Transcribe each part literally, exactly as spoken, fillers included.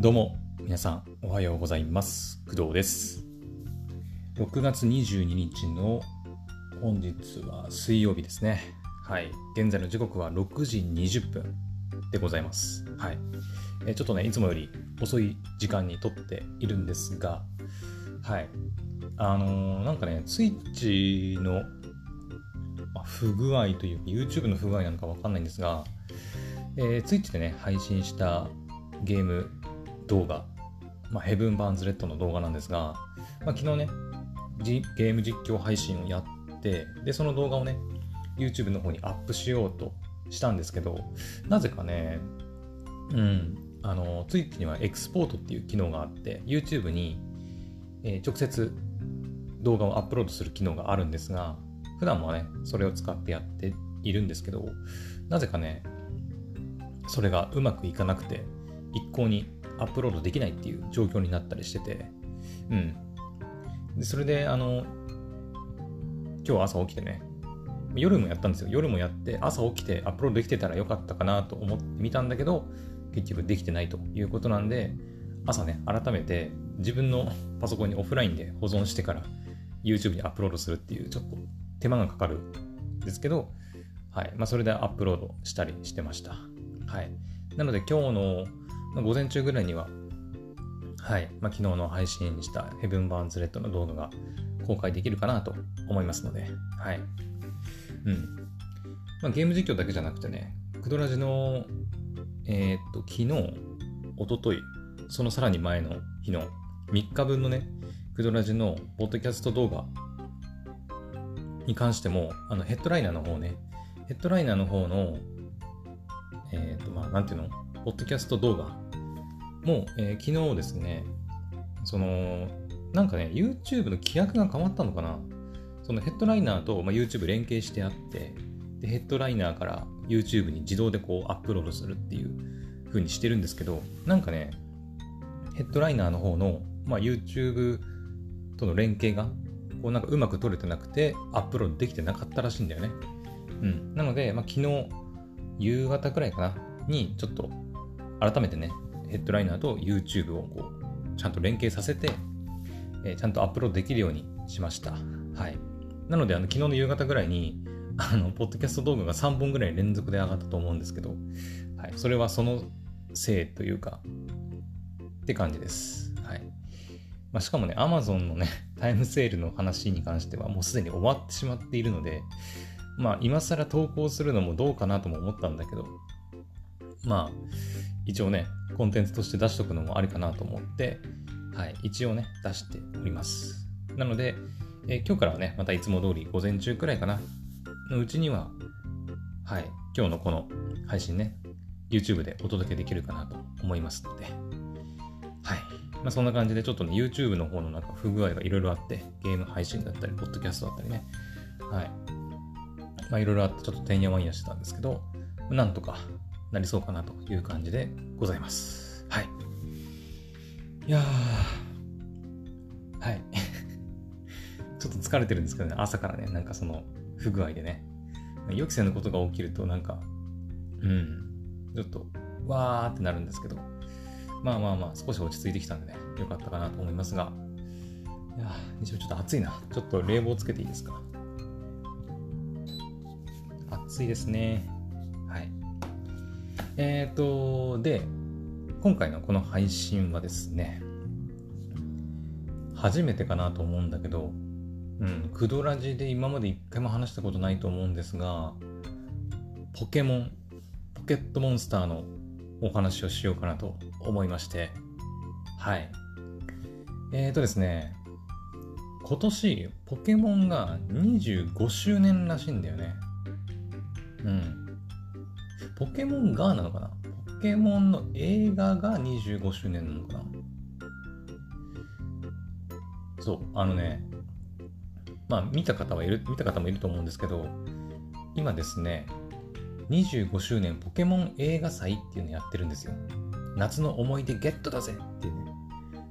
どうも皆さんおはようございます。工藤です。ろくがつにじゅうににちの本日は水曜日ですね。はい、現在の時刻はろくじにじゅっぷんでございます。はい、えちょっとねいつもより遅い時間に撮っているんですが、はいあのー、なんかねTwitchの不具合というか YouTube の不具合なのか分かんないんですが、えー、Twitch でね配信したゲーム動画、まあ、ヘブン・バーンズ・レッドの動画なんですが、まあ、昨日ねゲーム実況配信をやってでその動画をね YouTube の方にアップしようとしたんですけど、なぜかねうんあの Twitch にはエクスポートっていう機能があって YouTube に、えー、直接動画をアップロードする機能があるんですが、普段はねそれを使ってやっているんですけど、なぜかねそれがうまくいかなくて一向にアップロードできないっていう状況になったりしてて、うんでそれであの今日朝起きてね夜もやったんですよ。夜もやって朝起きてアップロードできてたらよかったかなと思ってみたんだけど、結局できてないということなんで、朝ね改めて自分のパソコンにオフラインで保存してから YouTube にアップロードするっていうちょっと手間がかかるんですけど、はいまあ、それでアップロードしたりしてました。はい、なので今日の午前中ぐらいには、はいまあ、昨日の配信したヘブン・バーンズ・レッドの動画が公開できるかなと思いますので、はいうんまあ、ゲーム実況だけじゃなくてね、クドラジの、えー、っと昨日、一昨日、そのさらに前の日のみっかぶんのね、クドラジのポッドキャスト動画に関しても、あのヘッドライナーの方ね、ヘッドライナーの方の、えー、っとまあなんていうの、ポッドキャスト動画も、えー、昨日ですね、そのなんかね YouTube の規約が変わったのかな。そのヘッドライナーと、まあ、YouTube 連携してあって、でヘッドライナーから YouTube に自動でこうアップロードするっていう風にしてるんですけど、なんかねヘッドライナーの方の、まあ、YouTube との連携がこうなんかうまく取れてなくてアップロードできてなかったらしいんだよね。うん、なので、まあ、昨日夕方くらいかなにちょっと改めてねヘッドライナーと YouTube をこうちゃんと連携させて、えー、ちゃんとアップロードできるようにしました。はい。なのであの昨日の夕方ぐらいにあのポッドキャスト動画がさんぼんぐらい連続で上がったと思うんですけど、はい、それはそのせいというかって感じです。はい。まあ、しかもね Amazon のねタイムセールの話に関してはもうすでに終わってしまっているので、まあ今更投稿するのもどうかなとも思ったんだけど、まあ一応ねコンテンツとして出しとくのもありかなと思って、はい、一応ね出しております。なので、えー、今日からはねまたいつも通り午前中くらいかなのうちには、はい今日のこの配信ね YouTube でお届けできるかなと思いますので、はいまあ、そんな感じでちょっとね YouTube の方のなんか不具合がいろいろあって、ゲーム配信だったりポッドキャストだったりね、はいまあいろいろあってちょっとてんやわんやしてたんですけど、なんとかなりそうかなという感じでございます。はい。いやー、はい。ちょっと疲れてるんですけどね、朝からね、なんかその不具合でね、予期せぬことが起きるとなんか、うん、ちょっとわーってなるんですけど、まあまあまあ少し落ち着いてきたんでね、よかったかなと思いますが、いやー、西尾ちょっと暑いな。ちょっと冷房つけていいですか。暑いですね。はい。えーと、で、今回のこの配信はですね、初めてかなと思うんだけど、うん、クドラジで今まで一回も話したことないと思うんですが、ポケモン、ポケットモンスターのお話をしようかなと思いまして、はい。えーとですね、今年ポケモンがにじゅうごしゅうねんらしいんだよね。うん。ポケモンがなのかな、ポケモンの映画がにじゅうごしゅうねんなのかな。そうあのねまあ見た方はいる見た方もいると思うんですけど、今ですねにじゅうごしゅうねんポケモン映画祭っていうのやってるんですよ。夏の思い出ゲットだぜっていうね、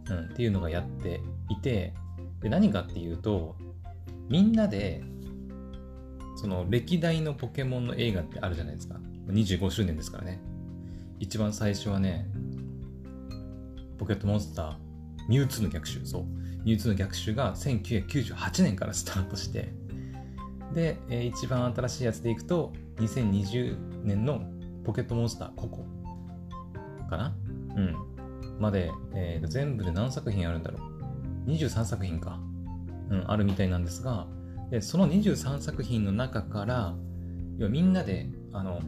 うん、っていうのがやっていて、で何かっていうと、みんなでその歴代のポケモンの映画ってあるじゃないですか。にじゅうごしゅうねんですからね。一番最初はね、ポケットモンスターミュウツーの逆襲、そうミュウツーの逆襲がせんきゅうひゃくきゅうじゅうはちねんからスタートして、で、えー、一番新しいやつでいくとにせんにじゅうねんのポケットモンスターココかな、うんまで、えー、全部で何作品あるんだろう、にじゅうさんさくひんか、うん、あるみたいなんですが、でそのにじゅうさんさくひんの中から要はみんなであの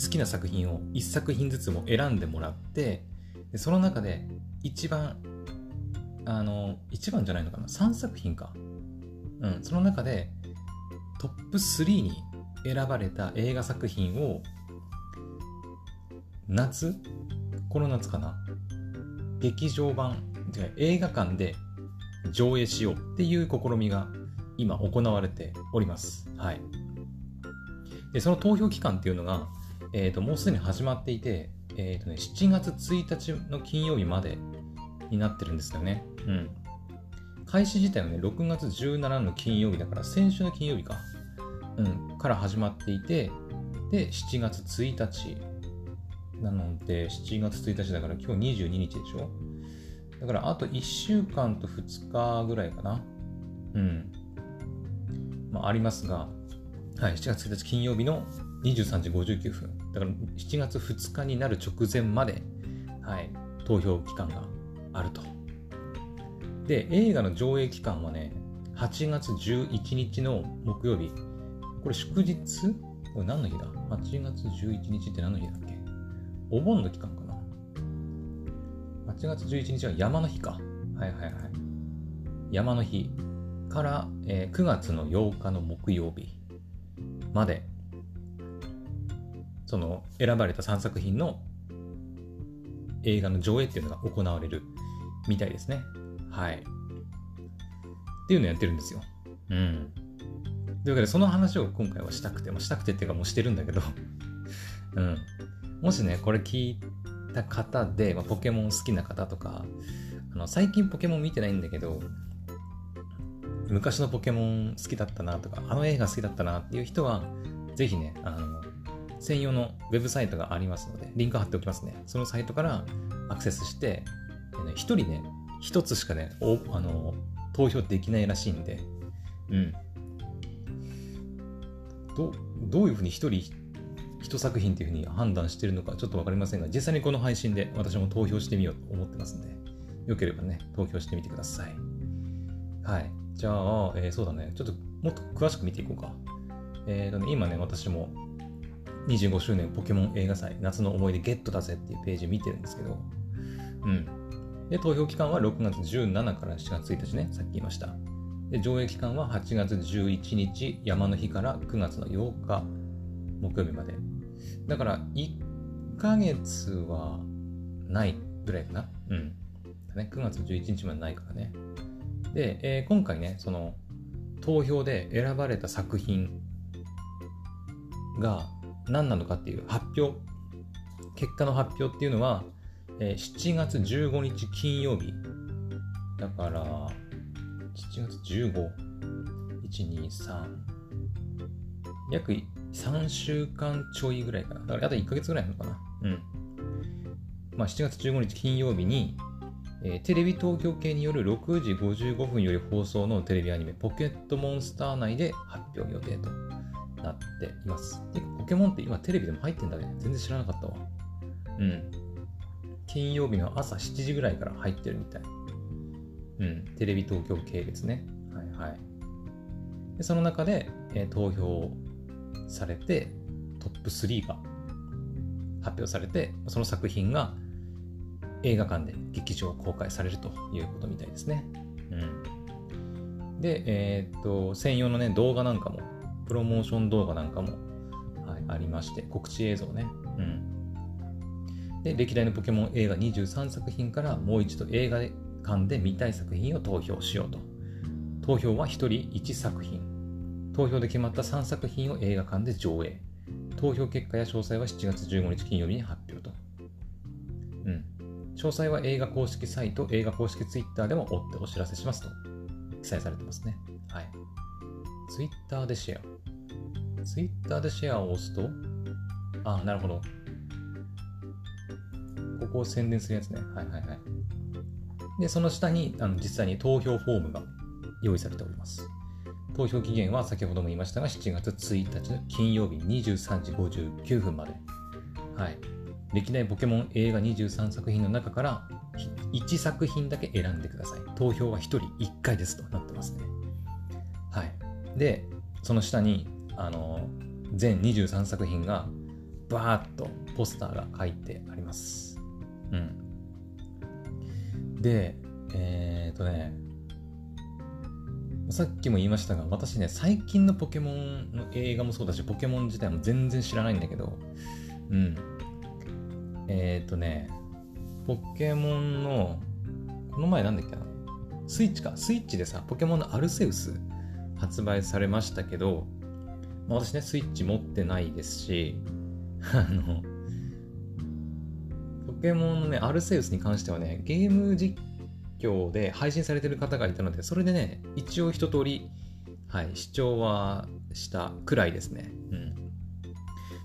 好きな作品をいっさくひんずつも選んでもらって、でその中で一番あの一番じゃないのかな、さんさくひんか、うん、その中でトップスリーに選ばれた映画作品を夏この夏かな、劇場版違う映画館で上映しようっていう試みが今行われております。はい、でその投票期間っていうのが、えー、ともうすでに始まっていて、えーとね、しちがつついたちの金曜日までになってるんですよね、うん、開始自体はねろくがつじゅうしちにちの金曜日だから先週の金曜日か、うん、から始まっていて、でしちがつついたちなのでしちがつついたちだから今日にじゅうににちでしょ、だからあといっしゅうかんとふつかぐらいかな、うんまあありますが、はい、しちがつついたち金曜日のにじゅうさんじごじゅうきゅうふんだからしちがつふつかになる直前まで、はい、投票期間があると。で映画の上映期間はねはちがつじゅういちにちの木曜日、これ祝日、これ何の日だ、はちがつじゅういちにちって何の日だっけ、お盆の期間かな、はちがつじゅういちにちは山の日か、はいはいはい、山の日から、えー、くがつのようかの木曜日までその選ばれたさんさくひんの映画の上映っていうのが行われるみたいですね。はいっていうのをやってるんですよ。うんというわけでその話を今回はしたくてもしたくてっていうかもうしてるんだけどうんもしねこれ聞いた方で、まあ、ポケモン好きな方とか、あの最近ポケモン見てないんだけど昔のポケモン好きだったなとかあの映画好きだったなっていう人はぜひねあの専用のウェブサイトがありますのでリンク貼っておきますね。そのサイトからアクセスして一人ね一つしかねおあの投票できないらしいんで、うんど、どういうふうに一人一作品っていうふうに判断してるのかちょっとわかりませんが、実際にこの配信で私も投票してみようと思ってますんで、よければね投票してみてください。はいじゃあ、えー、そうだねちょっともっと詳しく見ていこうか。えーとね今ね私もにじゅうごしゅうねんポケモン映画祭夏の思い出ゲットだぜっていうページ見てるんですけど、うんで投票期間はろくがつじゅうしちにちからしちがつついたちね、さっき言いました。で上映期間ははちがつじゅういちにち山の日からくがつのようか木曜日までだからいっかげつはないぐらいかな、うんだね、くがつじゅういちにちまでないからね。で、えー、今回ねその投票で選ばれた作品が何なのかっていう発表結果の発表っていうのは、えー、しちがつじゅうごにち金曜日だからしちがつじゅうご、いち、に、さん約さんしゅうかんちょいぐらいかな、だからあといっかげつぐらいなのかな、うんまあ、しちがつじゅうごにち金曜日に、えー、テレビ東京系によるろくじごじゅうごふんより放送のテレビアニメポケットモンスター内で発表予定となっています。でポケモンって今テレビでも入ってんだね、全然知らなかったわ。うん金曜日の朝しちじぐらいから入ってるみたい。うんテレビ東京系ですね。はいはいでその中で、えー、投票されてトップスリーが発表されて、その作品が映画館で劇場公開されるということみたいですね。うんでえー、っと専用のね動画なんかもプロモーション動画なんかも、はい、ありまして、告知映像ね、うん、で歴代のポケモン映画にじゅうさんさくひんからもう一度映画館で見たい作品を投票しようと。投票はひとりいちさくひん、投票で決まったさんさくひんを映画館で上映、投票結果や詳細はしちがつじゅうごにち金曜日に発表と、うん、詳細は映画公式サイト、映画公式ツイッターでも追ってお知らせしますと記載されてますね。はい、ツイッターでシェアツイッターでシェアを押すと、あ、なるほど。ここを宣伝するやつね。はいはいはい。で、その下にあの実際に投票フォームが用意されております。投票期限は先ほども言いましたがしちがつついたちの金曜日にじゅうさんじごじゅうきゅうふんまで。はい。歴代ポケモン映画にじゅうさんさくひんの中からいちさくひんだけ選んでください。投票はひとりいっかいですとなってますね。はい。で、その下にあの全にじゅうさんさくひんがバーッとポスターが書いてあります。うん。で、えーっとね、さっきも言いましたが、私ね、最近のポケモンの映画もそうだし、ポケモン自体も全然知らないんだけど、うん。えーっとね、ポケモンの、この前なんだっけな、スイッチか、スイッチでさ、ポケモンのアルセウス発売されましたけど、まあ、私ね、スイッチ持ってないですし、あの、ポケモンのね、アルセウスに関してはね、ゲーム実況で配信されてる方がいたので、それでね、一応一通り、はい、視聴はしたくらいですね。うん。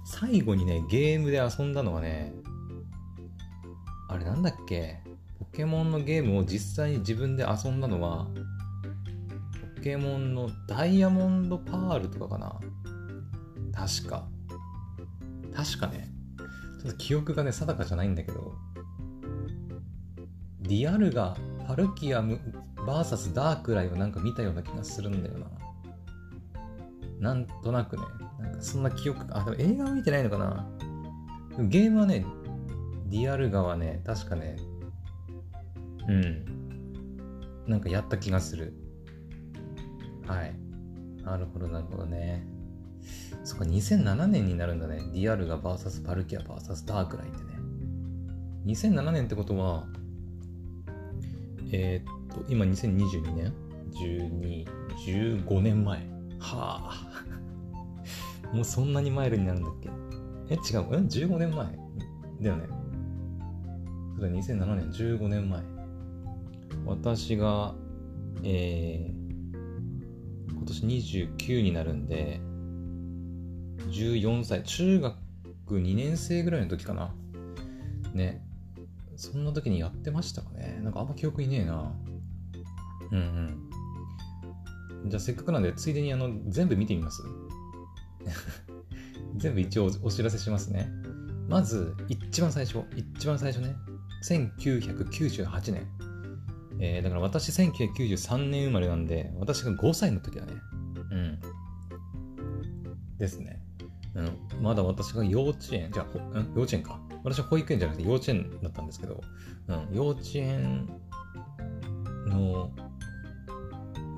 最後にね、ゲームで遊んだのはね、あれなんだっけ、ポケモンのゲームを実際に自分で遊んだのは、ポケモンのダイヤモンドパールとかかな。確か。確かね。ちょっと記憶がね、定かじゃないんだけど、ディアルガ、パルキアム ブイエス ダークライをなんか見たような気がするんだよな。なんとなくね、なんかそんな記憶、あ、でも映画は見てないのかな。でもゲームはね、ディアルガはね、確かね、うん、なんかやった気がする。はい。なるほど、なるほどね。そっか、にせんななねんになるんだね。ディアルガ ブイエス パルキア ブイエス ダークライってね。にせんななねんってことは、えー、っと、今にせんにじゅうにねんじゅうに、じゅうごねんまえ。はぁ。もうそんなにマイルになるんだっけ。え、違う。え、じゅうごねんまえだよね。それにせんななねん、じゅうごねんまえ。私が、えー、今年にじゅうきゅうになるんで、じゅうよんさい、中学にねんせいぐらいの時かな。ね。そんな時にやってましたかね。なんかあんま記憶いねえな。うんうん。じゃあせっかくなんで、ついでにあの、全部見てみます全部一応お知らせしますね。まず、一番最初。一番最初ね。せんきゅうひゃくきゅうじゅうはちねん。えー、だから私せんきゅうひゃくきゅうじゅうさんねん生まれなんで、私がごさいの時だね。うん。ですね。うん、まだ私が幼稚園、じゃあ、うん、幼稚園か。私は保育園じゃなくて幼稚園だったんですけど、うん、幼稚園の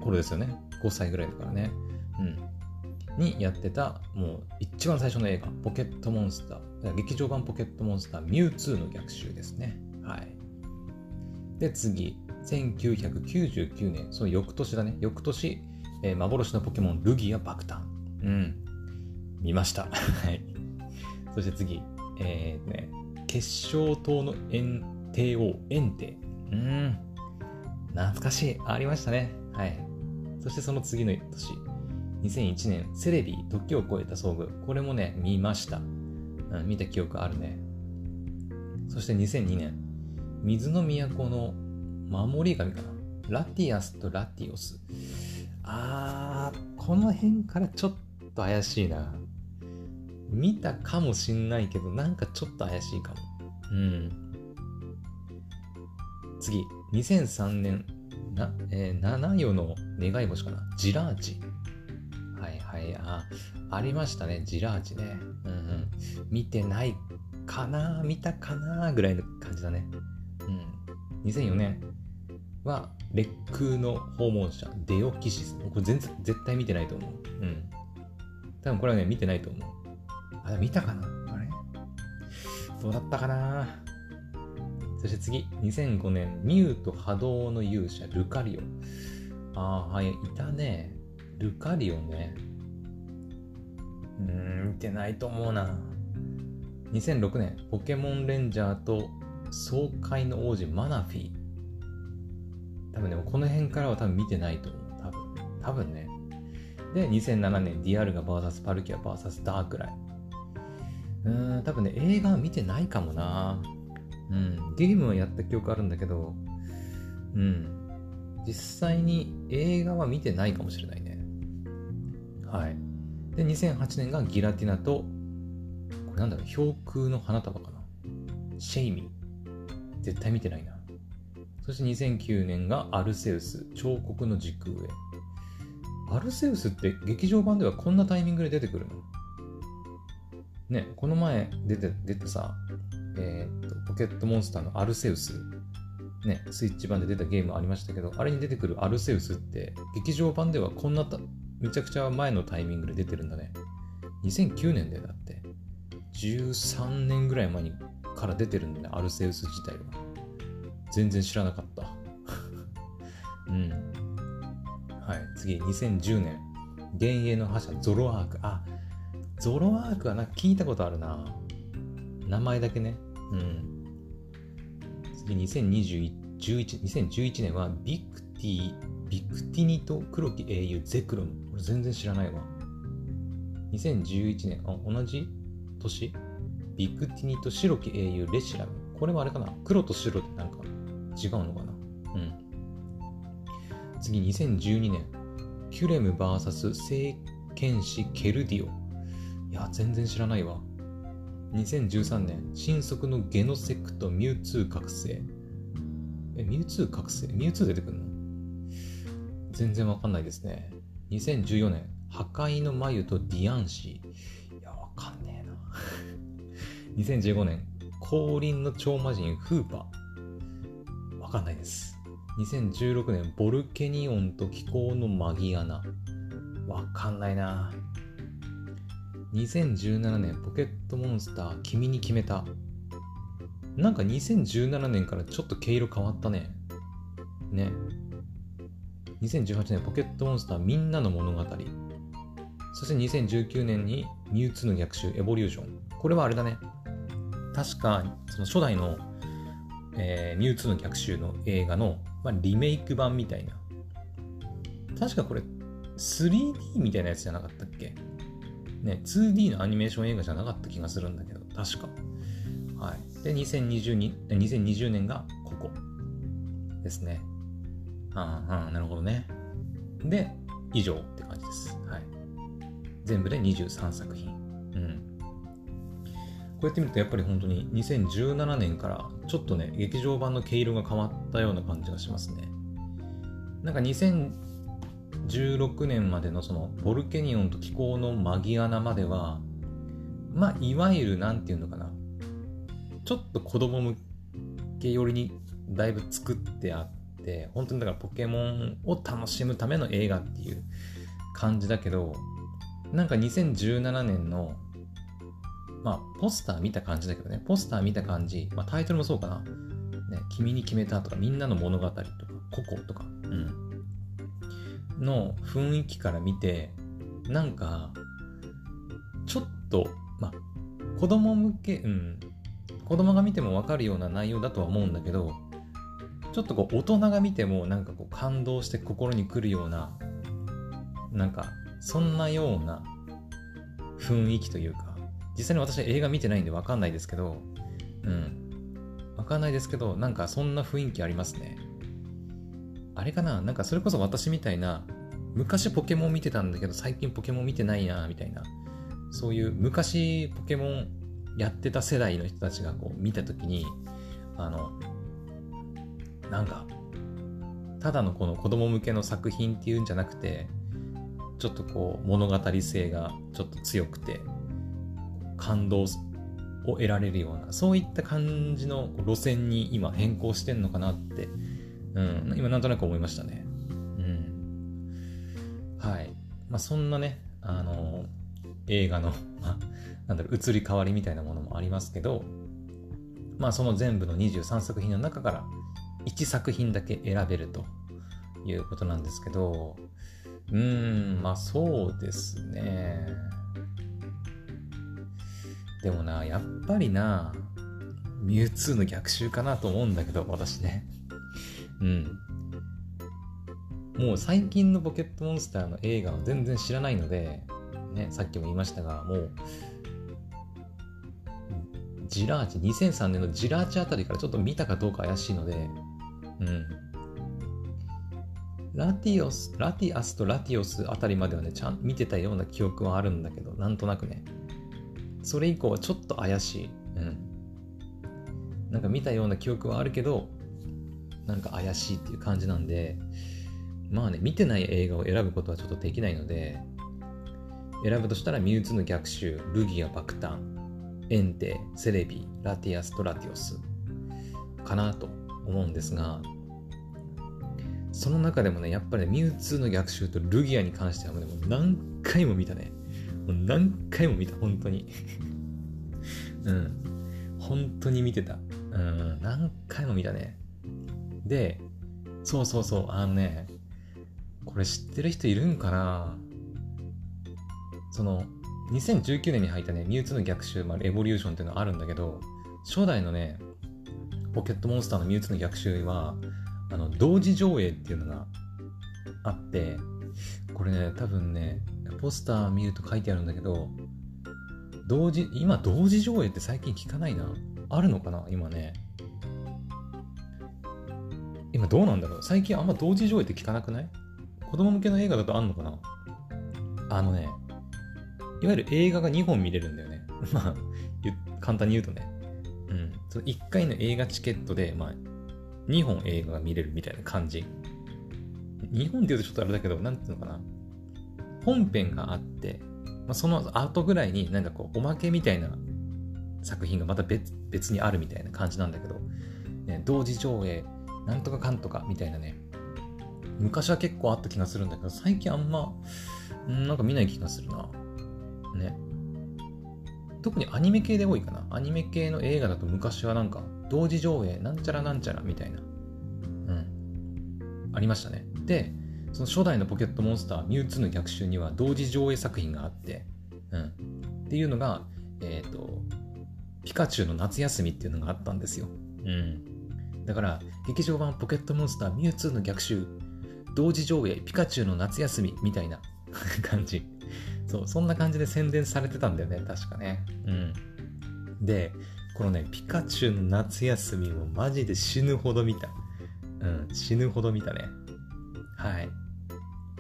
頃ですよね。ごさいぐらいだからね。うん。にやってた、もう一番最初の映画、ポケットモンスター、劇場版ポケットモンスター、ミュウツーの逆襲ですね。はい。で、次。せんきゅうひゃくきゅうじゅうきゅうねん、その翌年だね。翌年、えー、幻のポケモンルギア爆誕、うん、見ましたはい。そして次、えーね、決勝島の帝王エンテ、うん、懐かしい、ありましたね。はい。そしてその次の年、にせんいちねん、セレビ時を超えた遭遇、これもね見ました、うん、見た記憶あるね。そしてにせんにねん、水の都の守り神かな、ラティアスとラティオス。あー、この辺からちょっと怪しいな。見たかもしんないけど、なんかちょっと怪しいかも。うん。次、にせんさんねん、な、えー、七夜の願い星かな、ジラージ。はいはい、あ、ありましたね、ジラージね。うんうん。見てないかな、見たかなぐらいの感じだね。うん。にせんよねん、は、烈空の訪問者、デオキシス。これ全然、絶対見てないと思う。うん。多分これはね、見てないと思う。あ、見たかなあれどうだったかな。そして次、にせんごねん、ミュウと波動の勇者、ルカリオ。ああ、はい、いたね。ルカリオね。うーん、見てないと思うな。にせんろくねん、ポケモンレンジャーと爽快の王子、マナフィー。多分ね、この辺からは多分見てないと思う。多分。多分ね。で、にせんななねん、ディアルガ ブイエス パルキア ブイエス ダークライ。うーん、多分ね、映画は見てないかもな。うん、ゲームはやった記憶あるんだけど、うん、実際に映画は見てないかもしれないね。はい。で、にせんはちねんがギラティナと、これなんだろう、氷空の花束かな。シェイミー。絶対見てないな。そしてにせんきゅうねんがアルセウス、彫刻の時空へ。アルセウスって劇場版ではこんなタイミングで出てくるの？ね、この前出て、出てさ、えー、っと、ポケットモンスターのアルセウス、ね、スイッチ版で出たゲームありましたけど、あれに出てくるアルセウスって劇場版ではこんなた、むちゃくちゃ前のタイミングで出てるんだね。にせんきゅうねんでだって、じゅうさんねんぐらい前にから出てるんだね、アルセウス自体は。全然知らなかった、うん、はい、次にせんじゅうねん幻影の覇者ゾロアーク。あ、ゾロアークはなんか聞いたことあるな、名前だけね、うん、次にせんじゅういちねんはビクティビクティニと黒き英雄ゼクロム。これ全然知らないわ。にせんじゅういちねん、あ、同じ年、ビクティニと白き英雄レシラム。これはあれかな、黒と白ってなんか違うのかな、うん。次にせんじゅうにねんキュレム ブイエス 聖剣士ケルディオ。いや全然知らないわ。にせんじゅうさんねん新速のゲノセクトミュウツー覚醒。え、ミュウツー覚醒、ミュウツー出てくるの？全然わかんないですね。にせんじゅうよねん破壊の眉とディアンシー。いやわかんねえなにせんじゅうごねん降臨の超魔人フーパー。わかんないです。にせんじゅうろくねんボルケニオンと気候のマギアナ。わかんないな。にせんじゅうななねんポケットモンスター君に決めた。なんかにせんじゅうななねんからちょっと毛色変わったね。ね。にせんじゅうはちねんポケットモンスターみんなの物語。そしてにせんじゅうきゅうねんにミュウツーの逆襲エボリューション。これはあれだね、確かその初代のえー、ミュウツーの逆襲の映画の、まあ、リメイク版みたいな。確かこれ スリーディー みたいなやつじゃなかったっけね。 ツーディー のアニメーション映画じゃなかった気がするんだけど確か、はい。でにせんにじゅうねんがここですね。ああ、なるほどね。で以上って感じです、はい、全部でにじゅうさんさくひん。うん、こうやって見るとやっぱり本当ににせんじゅうななねんからちょっとね劇場版の毛色が変わったような感じがしますね。なんかにせんじゅうろくねんまでのそのボルケニオンと気候のマギアナまではまあいわゆるなんていうのかな、ちょっと子供向け寄りにだいぶ作ってあって、本当にだからポケモンを楽しむための映画っていう感じだけど、なんかにせんじゅうななねんのまあ、ポスター見た感じだけどね、ポスター見た感じ、まあ、タイトルもそうかな、ね、君に決めたとか、みんなの物語とか、ココとか、うん、の雰囲気から見て、なんか、ちょっと、まあ、子供向け、うん、子供が見ても分かるような内容だとは思うんだけど、ちょっとこう、大人が見ても、なんかこう、感動して心に来るような、なんか、そんなような雰囲気というか、実際に私は映画見てないんで分かんないですけど、うん、分かんないですけど、なんかそんな雰囲気ありますね。あれかな、なんかそれこそ私みたいな、昔ポケモン見てたんだけど最近ポケモン見てないなみたいな、そういう昔ポケモンやってた世代の人たちがこう見たときに、あのなんかただのこの子供向けの作品っていうんじゃなくて、ちょっとこう物語性がちょっと強くて。感動を得られるような、そういった感じの路線に今変更してんのかなって、うん、今なんとなく思いましたね、うん、はい、まあ、そんなね、あの映画のなんだろう、移り変わりみたいなものもありますけど、まあその全部のにじゅうさんさく品の中からいちさく品だけ選べるということなんですけど、うーん、まあそうですね。でもな、やっぱりな、ミュウツーの逆襲かなと思うんだけど、私ね。うん。もう最近のポケットモンスターの映画を全然知らないので、ね、さっきも言いましたが、もう、ジラーチ、にせんさんねんのジラーチあたりからちょっと見たかどうか怪しいので、うん。ラティオス、ラティアスとラティオスあたりまではね、ちゃん見てたような記憶はあるんだけど、なんとなくね。それ以降はちょっと怪しい。うん。なんか見たような記憶はあるけど、なんか怪しいっていう感じなんで、まあね、見てない映画を選ぶことはちょっとできないので、選ぶとしたらミュウツーの逆襲、ルギア爆誕、エンテ、セレビ、ラティアスとラティオスかなと思うんですが、その中でもね、やっぱり、ね、ミュウツーの逆襲とルギアに関してはもう、ね、もう何回も見たね。もう何回も見た、本当に。うん。本当に見てた。うん、何回も見たね。で、そうそうそう、あのね、これ知ってる人いるんかな？その、にせんじゅうきゅうねんに入ったね、ミュウツーの逆襲、まあ、エボリューションっていうのがあるんだけど、初代のね、ポケットモンスターのミュウツーの逆襲は、あの同時上映っていうのがあって、これね多分ねポスター見ると書いてあるんだけど、同時今同時上映って最近聞かないな、あるのかな今ね、今どうなんだろう、最近あんま同時上映って聞かなくない？子供向けの映画だとあんのかな。あのね、いわゆる映画がにほん見れるんだよね。まあ簡単に言うとね、うん、そのいっかいの映画チケットでまあにほん映画が見れるみたいな感じ。にほんって言うとちょっとあれだけど、なんていうのかな。本編があって、まあ、その後ぐらいになんかこう、おまけみたいな作品がまた 別, 別にあるみたいな感じなんだけど、ね、同時上映、なんとかかんとかみたいなね。昔は結構あった気がするんだけど、最近あんま、なんか見ない気がするな。ね。特にアニメ系で多いかな。アニメ系の映画だと昔はなんか、同時上映なんちゃらなんちゃらみたいな、うん、ありましたね。で、その初代のポケットモンスターミュウツーの逆襲には同時上映作品があって、うん、っていうのが、えーと、ピカチュウの夏休みっていうのがあったんですよ、うん、だから劇場版ポケットモンスターミュウツーの逆襲同時上映ピカチュウの夏休みみたいな感じ。そう、そんな感じで宣伝されてたんだよね確かね、うん、でこのね、ピカチュウの夏休みもマジで死ぬほど見た。うん、死ぬほど見たね。はい。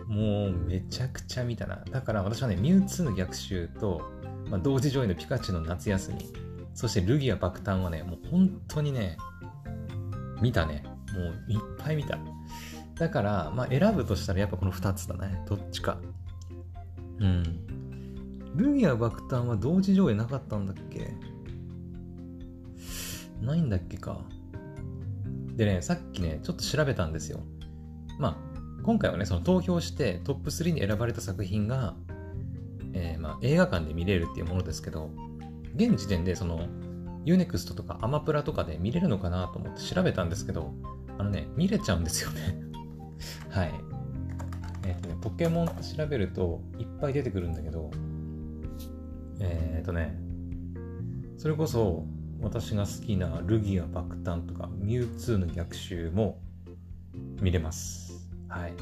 もうめちゃくちゃ見たな。だから私はね、ミュウツーの逆襲と、まあ、同時上映のピカチュウの夏休み、そしてルギア爆誕はね、もう本当にね、見たね。もういっぱい見た。だから、まあ選ぶとしたらやっぱこのふたつだね。どっちか。うん。ルギア爆誕は同時上映なかったんだっけ？ないんだっけか。でね、さっきねちょっと調べたんですよ。まあ今回はねその投票してトップスリーに選ばれた作品が、えーまあ、映画館で見れるっていうものですけど、現時点でそのユーネクストとかアマプラとかで見れるのかなと思って調べたんですけど、あのね見れちゃうんですよね。はい。えっとねポケモンって調べるといっぱい出てくるんだけど、えっとねそれこそ私が好きなルギア爆誕とかミュウツーの逆襲も見れます。はい。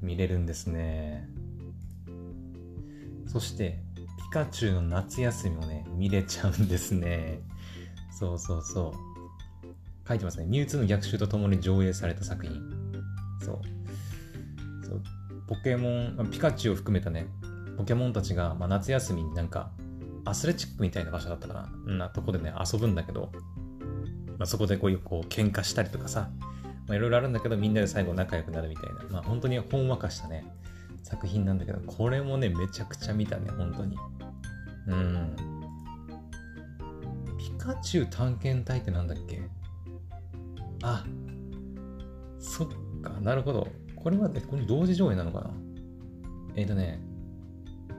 見れるんですね。そしてピカチュウの夏休みもね、見れちゃうんですね。そうそうそう。書いてますね。ミュウツーの逆襲とともに上映された作品。そう。そうポケモン、ピカチュウを含めたね、ポケモンたちが、まあ、夏休みになんか、アスレチックみたいな場所だったかな、なとこでね遊ぶんだけど、まあ、そこでこういうこう喧嘩したりとかさ、まあ、いろいろあるんだけどみんなで最後仲良くなるみたいな、まあ本当にほんわかしたね作品なんだけど、これもねめちゃくちゃ見たね本当に。うん。ピカチュウ探検隊ってなんだっけ？あ、そっか、なるほど。これはねこの同時上映なのかな。えっとね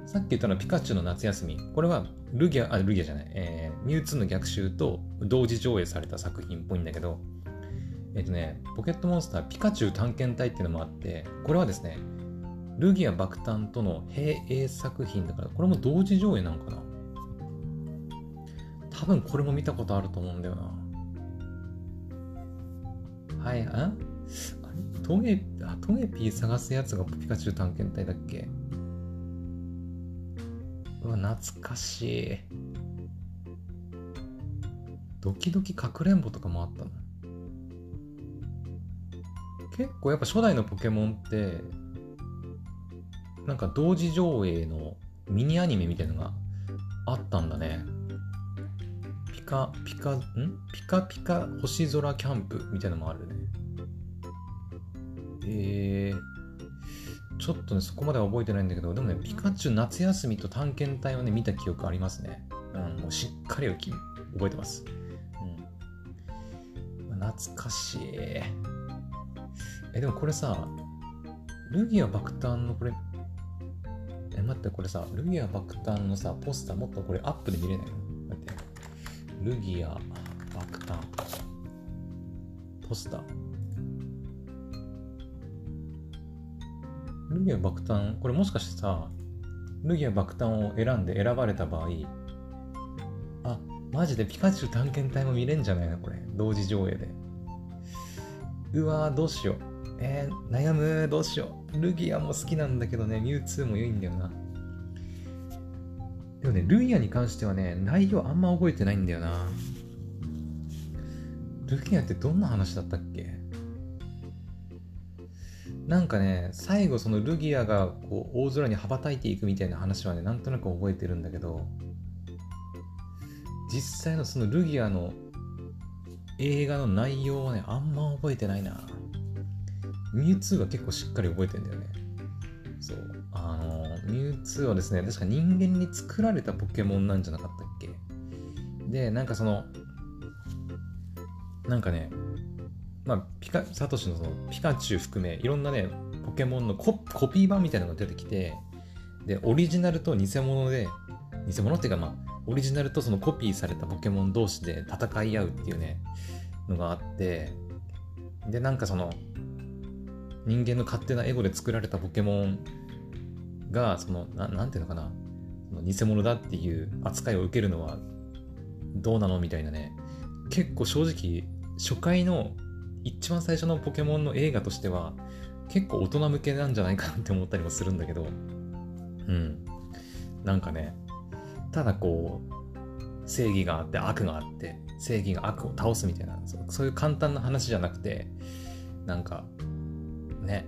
さっき言ったのはピカチュウの夏休み。これはルギア、あ、ルギアじゃない、えー、ミュウツーの逆襲と同時上映された作品っぽいんだけど、えっとね、ポケットモンスターピカチュウ探検隊っていうのもあって、これはですね、ルギア爆誕との並映作品だから、これも同時上映なのかな？多分これも見たことあると思うんだよな。はい、あ？あれ？トゲ、あ、トゲピー探すやつがピカチュウ探検隊だっけ？懐かしい。ドキドキかくれんぼとかもあったな。結構やっぱ初代のポケモンってなんか同時上映のミニアニメみたいなのがあったんだね。ピカピカんピカピカ星空キャンプみたいなのもあるね。えー、ちょっとねそこまでは覚えてないんだけど、でもねピカチュウ夏休みと探検隊をね見た記憶ありますね。うん、もうしっかり覚えてます、うん、懐かしい。えでもこれさルギア爆誕のこれえ待ってこれさルギア爆誕のさポスターもっとこれアップで見れないの？待ってルギア爆誕ポスタールギア爆誕これもしかしてさルギア爆誕を選んで選ばれた場合あマジでピカチュウ探検隊も見れんじゃないのこれ同時上映で。うわーどうしようえー、悩むどうしよう。ルギアも好きなんだけどねミュウツーも良いんだよな。でもねルギアに関してはね内容あんま覚えてないんだよな。ルギアってどんな話だったっけ？なんかね最後そのルギアがこう大空に羽ばたいていくみたいな話はねなんとなく覚えてるんだけど、実際のそのルギアの映画の内容はねあんま覚えてないな。ミュウツーは結構しっかり覚えてんだよね。そうあのミュウツーはですね確か人間に作られたポケモンなんじゃなかったっけ？でなんかそのなんかねまあピカサトシ の, そのピカチュウ含めいろんなねポケモンの コ, コピー版みたいなのが出てきて、でオリジナルと偽物で偽物っていうかまあオリジナルとそのコピーされたポケモン同士で戦い合うっていうねのがあって、でなんかその人間の勝手なエゴで作られたポケモンがその な, なんていうのかな偽物だっていう扱いを受けるのはどうなのみたいなね。結構正直初回の一番最初のポケモンの映画としては結構大人向けなんじゃないかって思ったりもするんだけど、うんなんかねただこう正義があって悪があって正義が悪を倒すみたいなそういう簡単な話じゃなくてなんかね、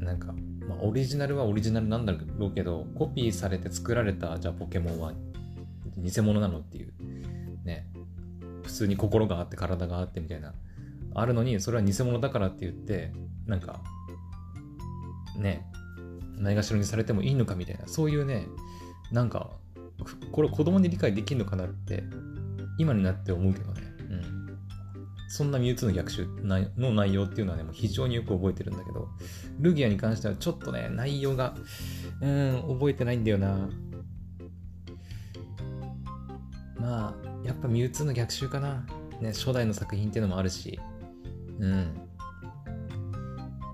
なんか、まあ、オリジナルはオリジナルなんだろうけどコピーされて作られたじゃあポケモンは偽物なのっていうね、普通に心があって体があってみたいなあるのにそれは偽物だからって言ってなんかねないがしろにされてもいいのかみたいなそういうねなんかこれ子供に理解できるのかなって今になって思うけどね。そんなミュウツーの逆襲の内容っていうのはねもう非常によく覚えてるんだけど、ルギアに関してはちょっとね内容がうーん覚えてないんだよな。まあやっぱミュウツーの逆襲かな、ね、初代の作品っていうのもあるし、うん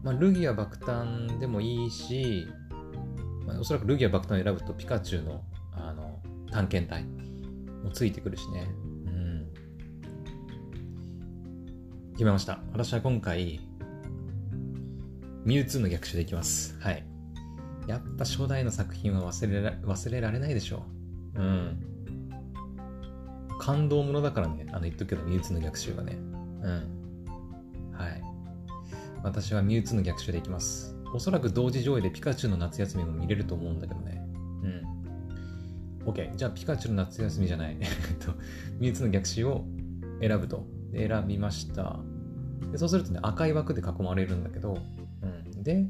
まあルギア爆誕でもいいし、まあ、おそらくルギア爆誕を選ぶとピカチュウのあの探検隊もついてくるしね。決めました。私は今回ミュウツーの逆襲でいきます。はい。やっぱ初代の作品は忘れら、忘れられないでしょう。うん。感動ものだからね。あの言っとくけどミュウツーの逆襲はね。うん。はい。私はミュウツーの逆襲でいきます。おそらく同時上映でピカチュウの夏休みも見れると思うんだけどね。うん。OK。じゃあピカチュウの夏休みじゃない。えっとミュウツーの逆襲を選ぶと。選びました。でそうするとね赤い枠で囲まれるんだけど、うん、で、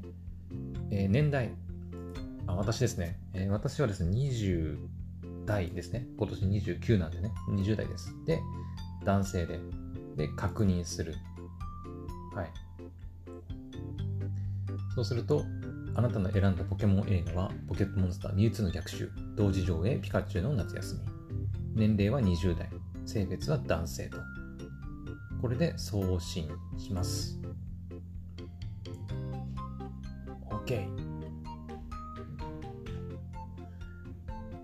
えー、年代あ私ですね、えー、私はですねにじゅう代ですね。今年にじゅうきゅうなんでねにじゅう代です。で男性でで確認する。はい。そうするとあなたの選んだポケモン映画はポケットモンスターミュウツーの逆襲同時上映ピカチュウの夏休み。年齢はにじゅう代性別は男性と。これで送信します。OK。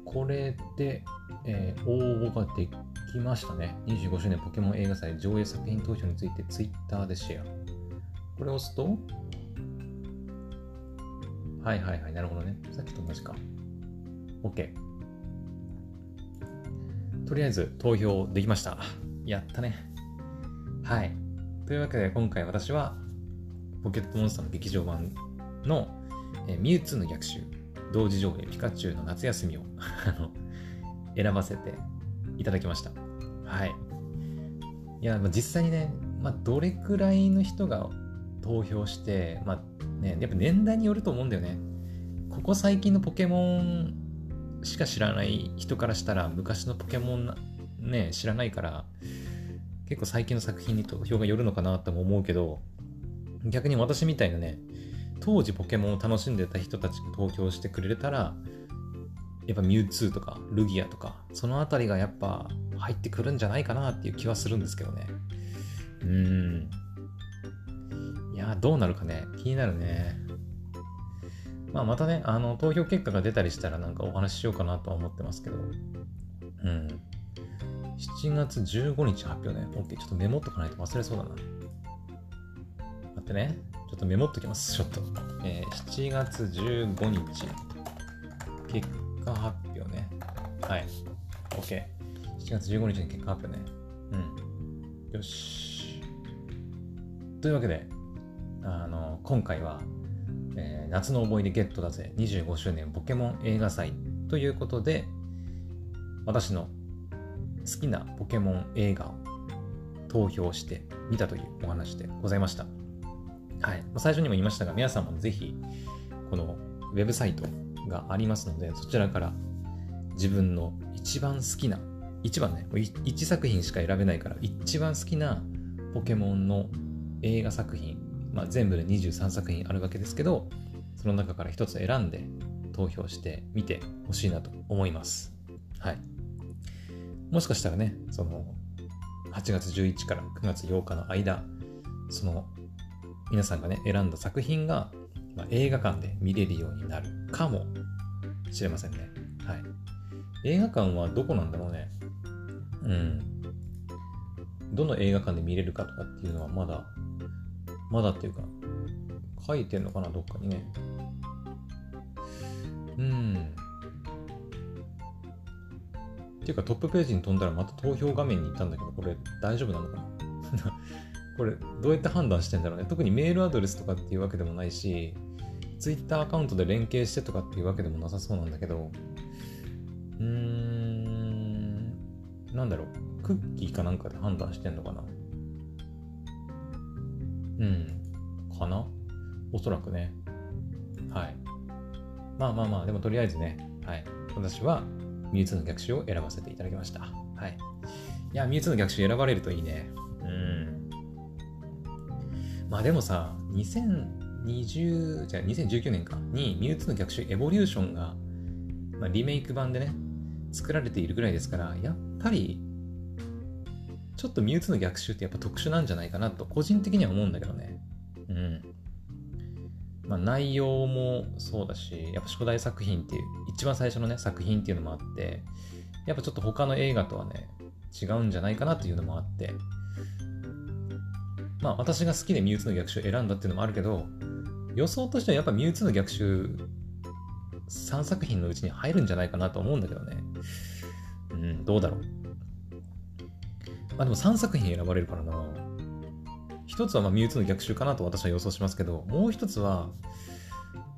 これで、えー、応募ができましたね。にじゅうごしゅうねんポケモン映画祭上映作品投票について Twitter でシェア。これを押すと、はいはいはい、なるほどね。さっきと同じか。OK。とりあえず投票できました。やったね。はい。というわけで今回私はポケットモンスターの劇場版の、えー、ミュウツーの逆襲同時上映ピカチュウの夏休みをあの選ばせていただきました。はい。いや、まあ、実際にね、まあ、どれくらいの人が投票して、まあね、やっぱ年代によると思うんだよね。ここ最近のポケモンしか知らない人からしたら昔のポケモンね知らないから結構最近の作品に投票が寄るのかなとも思うけど、逆に私みたいなね当時ポケモンを楽しんでた人たちが投票してくれたらやっぱミュウツーとかルギアとかそのあたりがやっぱ入ってくるんじゃないかなっていう気はするんですけどね。うーん、いやどうなるかね、気になるね。まあ、またねあの投票結果が出たりしたらなんかお話ししようかなとは思ってますけど、うん、しちがつじゅうごにち発表ね。 OK、 ちょっとメモっとかないと忘れそうだな。待ってね、ちょっとメモっときます。ちょっと、えー、しちがつじゅうごにち結果発表ね。はい OK、 しちがつじゅうごにちに結果発表ね。うん、よし。というわけであの今回はえー、夏の思い出ゲットだぜにじゅうごしゅうねんポケモン映画祭ということで、私の好きなポケモン映画を投票してみたというお話でございました。はい、最初にも言いましたが皆さんもぜひこのウェブサイトがありますのでそちらから自分の一番好きな一番ねいちさく品しか選べないから一番好きなポケモンの映画作品、まあ、全部でにじゅうさんさくひんあるわけですけどその中から一つ選んで投票してみてほしいなと思います。はい、もしかしたらねそのはちがつじゅういちにちからくがつようかの間その皆さんがね選んだ作品が、まあ、映画館で見れるようになるかもしれませんね。はい、映画館はどこなんだろうね。うん、どの映画館で見れるかとかっていうのはまだまだっていうか書いてんのかなどっかにね。うんっていうかトップページに飛んだらまた投票画面に行ったんだけどこれ大丈夫なのかなこれどうやって判断してんだろうね。特にメールアドレスとかっていうわけでもないしツイッターアカウントで連携してとかっていうわけでもなさそうなんだけど、うーんなんだろうクッキーかなんかで判断してんのかな。うんかなおそらくね。はいまあまあまあでもとりあえずね、はい、私はミュウツーの逆襲を選ばせていただきました。はい、いやミュウツーの逆襲選ばれるといいね。うんまあでもさにせんにじゅうじゃあにせんじゅうきゅうねんかにミュウツーの逆襲エボリューションが、まあ、リメイク版でね作られているぐらいですからやっぱりちょっとミュウツーの逆襲ってやっぱ特殊なんじゃないかなと個人的には思うんだけどね。うんまあ内容もそうだしやっぱ初代作品っていう一番最初のね作品っていうのもあってやっぱちょっと他の映画とはね違うんじゃないかなというのもあってまあ私が好きでミュウツーの逆襲を選んだっていうのもあるけど予想としてはやっぱミュウツーの逆襲さんさく品のうちに入るんじゃないかなと思うんだけどね。うんどうだろう。まあ、でもさんさく品選ばれるからな。一つはまあミュウツーの逆襲かなと私は予想しますけどもう一つは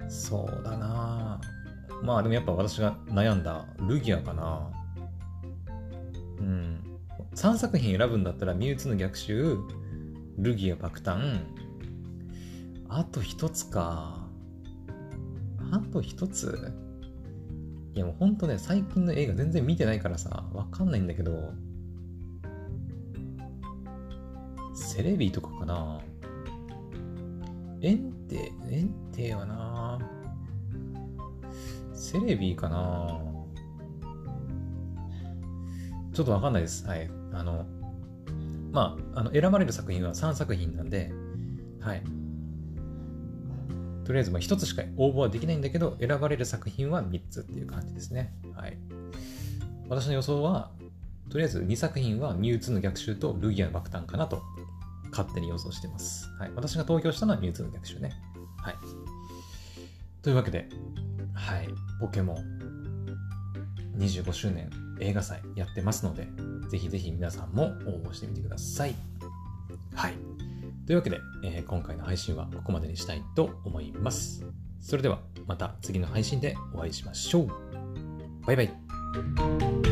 そうだなまあでもやっぱ私が悩んだルギアかな。うんさんさく品選ぶんだったらミュウツーの逆襲ルギア爆誕あと一つかあと一ついやもうほんとね最近の映画全然見てないからさわかんないんだけどセレビとかかな。エンテ、エンテはな。セレビかな。ちょっとわかんないです。はい。あの、まあ、あの選ばれる作品はさんさく品なんで、はい。とりあえずまあひとつしか応募はできないんだけど、選ばれる作品はみっつっていう感じですね。はい。私の予想は、とりあえずにさく品はミュウツーの逆襲とルギアの爆誕かなと勝手に予想してます。はい、私が投票したのはミュウツーの逆襲ね。はい。というわけで、はい、ポケモンにじゅうごしゅうねん映画祭やってますので、ぜひぜひ皆さんも応募してみてください。はい。というわけで、えー、今回の配信はここまでにしたいと思います。それではまた次の配信でお会いしましょう。バイバイ。